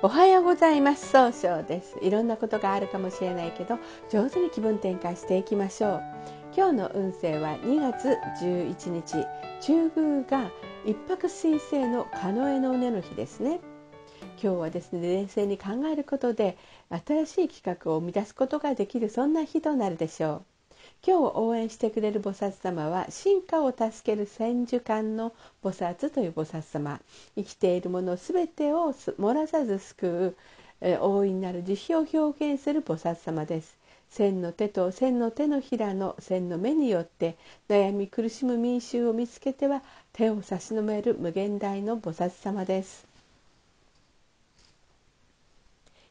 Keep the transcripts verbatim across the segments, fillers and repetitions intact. おはようございます。総称です。いろんなことがあるかもしれないけど、上手に気分転換していきましょう。今日の運勢はにがつじゅういちにち、中宮が一白水星のカノエの禰の日ですね。今日はですね、冷静に考えることで新しい企画を生み出すことができる、そんな日となるでしょう。今日応援してくれる菩薩様は、進化を助ける千手観の菩薩という菩薩様。生きているものすべてを漏らさず救う、え大いなる慈悲を表現する菩薩様です。千の手と千の手のひらの千の目によって悩み苦しむ民衆を見つけては手を差し伸べる無限大の菩薩様です。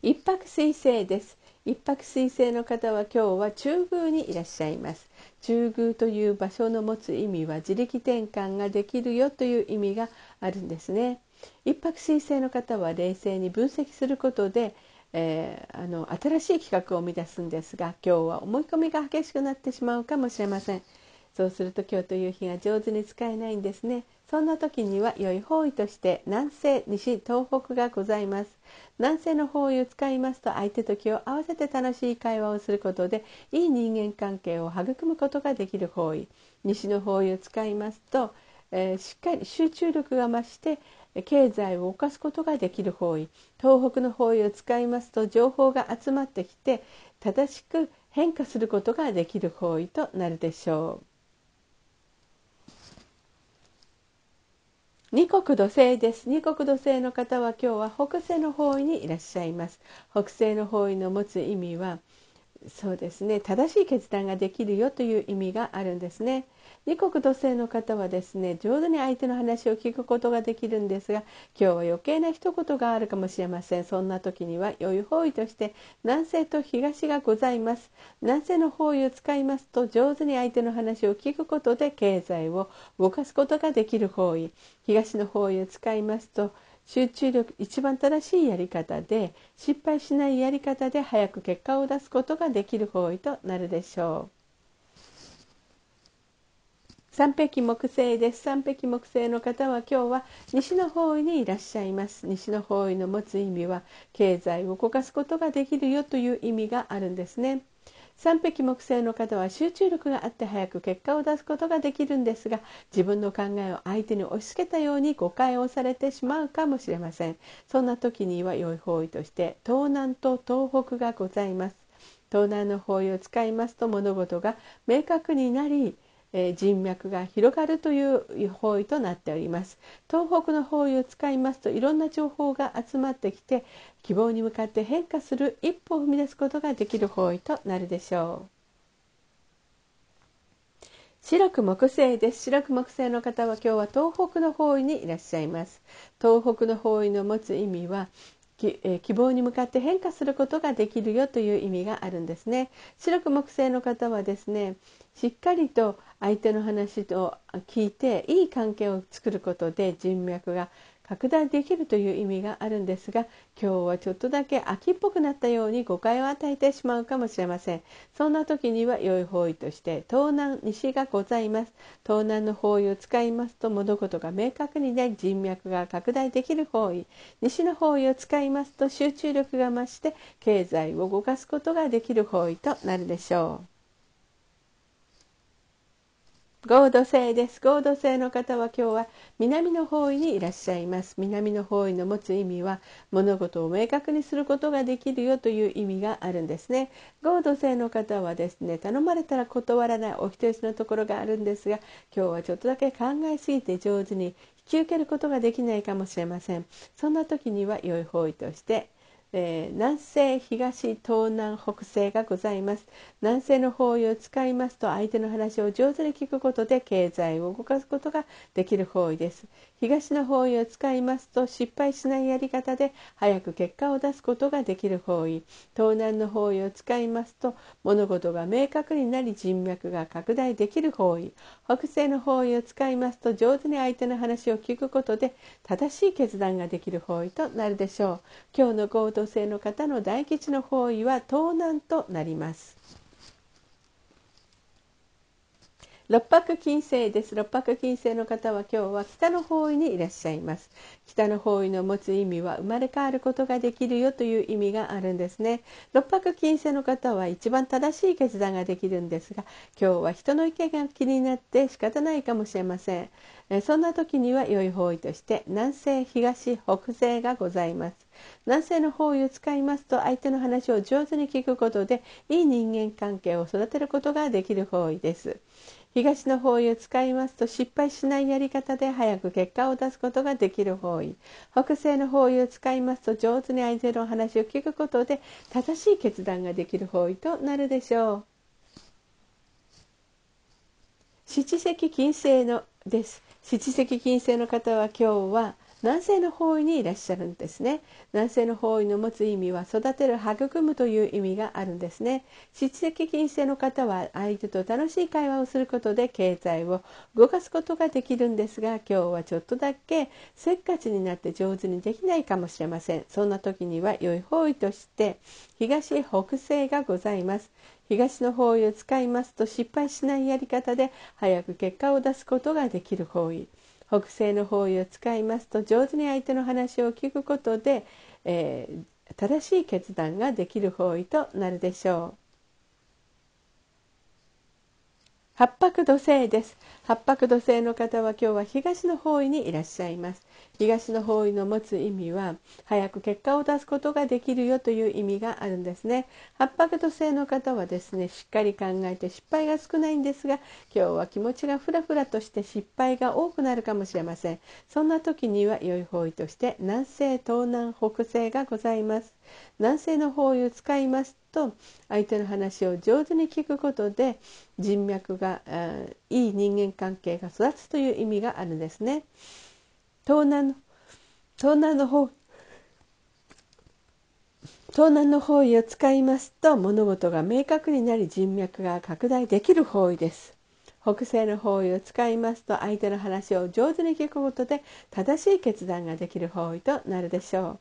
一白水星です。一白水星の方は今日は中宮にいらっしゃいます。中宮という場所の持つ意味は、自力転換ができるよという意味があるんですね。一白水星の方は冷静に分析することで、えー、あの新しい企画を生み出すんですが、今日は思い込みが激しくなってしまうかもしれません。そうすると今日という日が上手に使えないんですね。そんな時には良い方位として南西、西、東北がございます。南西の方位を使いますと、相手と気を合わせて楽しい会話をすることでいい人間関係を育むことができる方位。西の方位を使いますと、えー、しっかり集中力が増して経済を動かすことができる方位。東北の方位を使いますと、情報が集まってきて正しく変化することができる方位となるでしょう。二黒土星です。二黒土星の方は今日は北西の方位にいらっしゃいます。北西の方位の持つ意味は、そうですね、正しい決断ができるよという意味があるんですね。二黒土星の方はですね、上手に相手の話を聞くことができるんですが、今日は余計な一言があるかもしれません。そんな時には良い方位として南西と東がございます。南西の方位を使いますと、上手に相手の話を聞くことで経済を動かすことができる方位。東の方位を使いますと、集中力、一番正しいやり方で失敗しないやり方で早く結果を出すことができる方位となるでしょう。三碧木星です。三碧木星の方は今日は西の方位にいらっしゃいます。西の方位の持つ意味は、経済を動かすことができるよという意味があるんですね。三碧木星の方は集中力があって早く結果を出すことができるんですが、自分の考えを相手に押し付けたように誤解をされてしまうかもしれません。そんな時には良い方位として東南と東北がございます。東南の方位を使いますと、物事が明確になり、えー、人脈が広がるという方位となっております。東北の方位を使いますと、いろんな情報が集まってきて希望に向かって変化する一歩を踏み出すことができる方位となるでしょう。白く木星です。白く木星の方は今日は東北の方位にいらっしゃいます。東北の方位の持つ意味は、きえー、希望に向かって変化することができるよという意味があるんですね。白く木星の方はですね、しっかりと相手の話を聞いていい関係を作ることで人脈が拡大できるという意味があるんですが、今日はちょっとだけ秋っぽくなったように誤解を与えてしまうかもしれません。そんな時には良い方位として東南、西がございます。東南の方位を使いますと、物事が明確になり人脈が拡大できる方位。西の方位を使いますと、集中力が増して経済を動かすことができる方位となるでしょう。合土星です。合土星の方は今日は南の方位にいらっしゃいます。南の方位の持つ意味は、物事を明確にすることができるよという意味があるんですね。合土星の方はですね、頼まれたら断らないお人よしのところがあるんですが、今日はちょっとだけ考えすぎて上手に引き受けることができないかもしれません。そんな時には良い方位としてえー、南西、東、東南、北西がございます。南西の方位を使いますと、相手の話を上手に聞くことで経済を動かすことができる方位です。東の方位を使いますと、失敗しないやり方で早く結果を出すことができる方位。東南の方位を使いますと、物事が明確になり人脈が拡大できる方位。北西の方位を使いますと、上手に相手の話を聞くことで正しい決断ができる方位となるでしょう。今日の合同土星の方の大吉の方位は東南となります。六白金星です。六白金星の方は今日は北の方位にいらっしゃいます。北の方位の持つ意味は生まれ変わることができるよという意味があるんですね。六白金星の方は一番正しい決断ができるんですが、今日は人の意見が気になって仕方ないかもしれません。そんな時には良い方位として南西、東、北西がございます。南西の方位を使いますと、相手の話を上手に聞くことでいい人間関係を育てることができる方位です。東の方位を使いますと、失敗しないやり方で早く結果を出すことができる方位。北西の方位を使いますと、上手に相手の話を聞くことで正しい決断ができる方位となるでしょう。七赤金星のです。七赤金星の方は今日は南西の方位にいらっしゃるんですね。南西の方位の持つ意味は育てる、育むという意味があるんですね。七赤金星の方は相手と楽しい会話をすることで経済を動かすことができるんですが、今日はちょっとだけせっかちになって上手にできないかもしれません。そんな時には良い方位として東、北西がございます。東の方位を使いますと、失敗しないやり方で早く結果を出すことができる方位。北西の方位を使いますと、上手に相手の話を聞くことで、えー、正しい決断ができる方位となるでしょう。八白土星です。八白土星の方は今日は東の方位にいらっしゃいます。東の方位の持つ意味は、早く結果を出すことができるよという意味があるんですね。八白土星の方はですね、しっかり考えて失敗が少ないんですが、今日は気持ちがフラフラとして失敗が多くなるかもしれません。そんな時には良い方位として南西、東南、北西がございます。南西の方位を使いますと、相手の話を上手に聞くことで人脈がいい人間関係が育つという意味があるんですね。東南の東南の方東南の方位を使いますと、物事が明確になり人脈が拡大できる方位です。北西の方位を使いますと、相手の話を上手に聞くことで正しい決断ができる方位となるでしょう。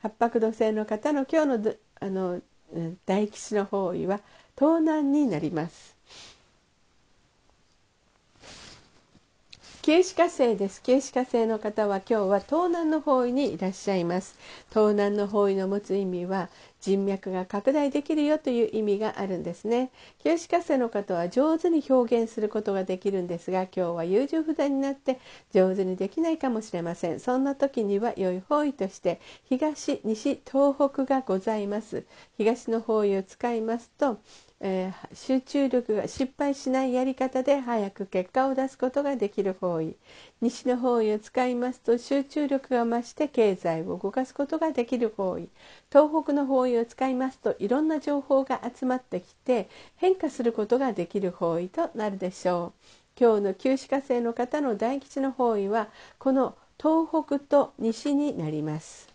八白土星の方の今日のあの大吉の方位は東南になります。九紫火星です。九紫火星の方は今日は東南の方位にいらっしゃいます。東南の方位の持つ意味は人脈が拡大できるよという意味があるんですね。九紫火星の方は上手に表現することができるんですが、今日は優柔不断になって上手にできないかもしれません。そんな時には良い方位として東、西、東北がございます。東の方位を使いますと、えー、集中力が失敗しないやり方で早く結果を出すことができる方位。西の方位を使いますと、集中力が増して経済を動かすことができる方位。東北の方位を使いますと、いろんな情報が集まってきて変化することができる方位となるでしょう。今日の九紫火星の方の大吉の方位はこの東北と西になります。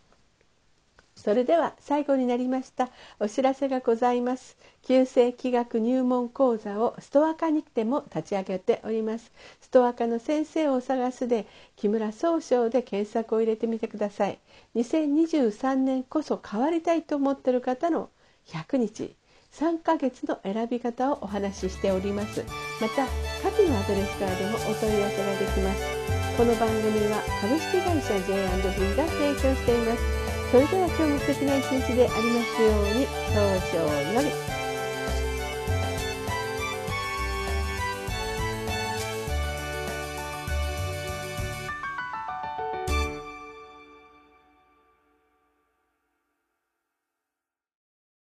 それでは最後になりました。お知らせがございます。九星気学入門講座をストア科にても立ち上げております。ストア科の先生をお探しで、木村総称で検索を入れてみてください。にせんにじゅうさんねんこそ変わりたいと思っている方のひゃくにち、さんかげつの選び方をお話ししております。また、下記のアドレスからでもお問い合わせができます。この番組は株式会社 ジェイアンドビー が提供しています。それでは今日も素敵な一日でありますように。早々より。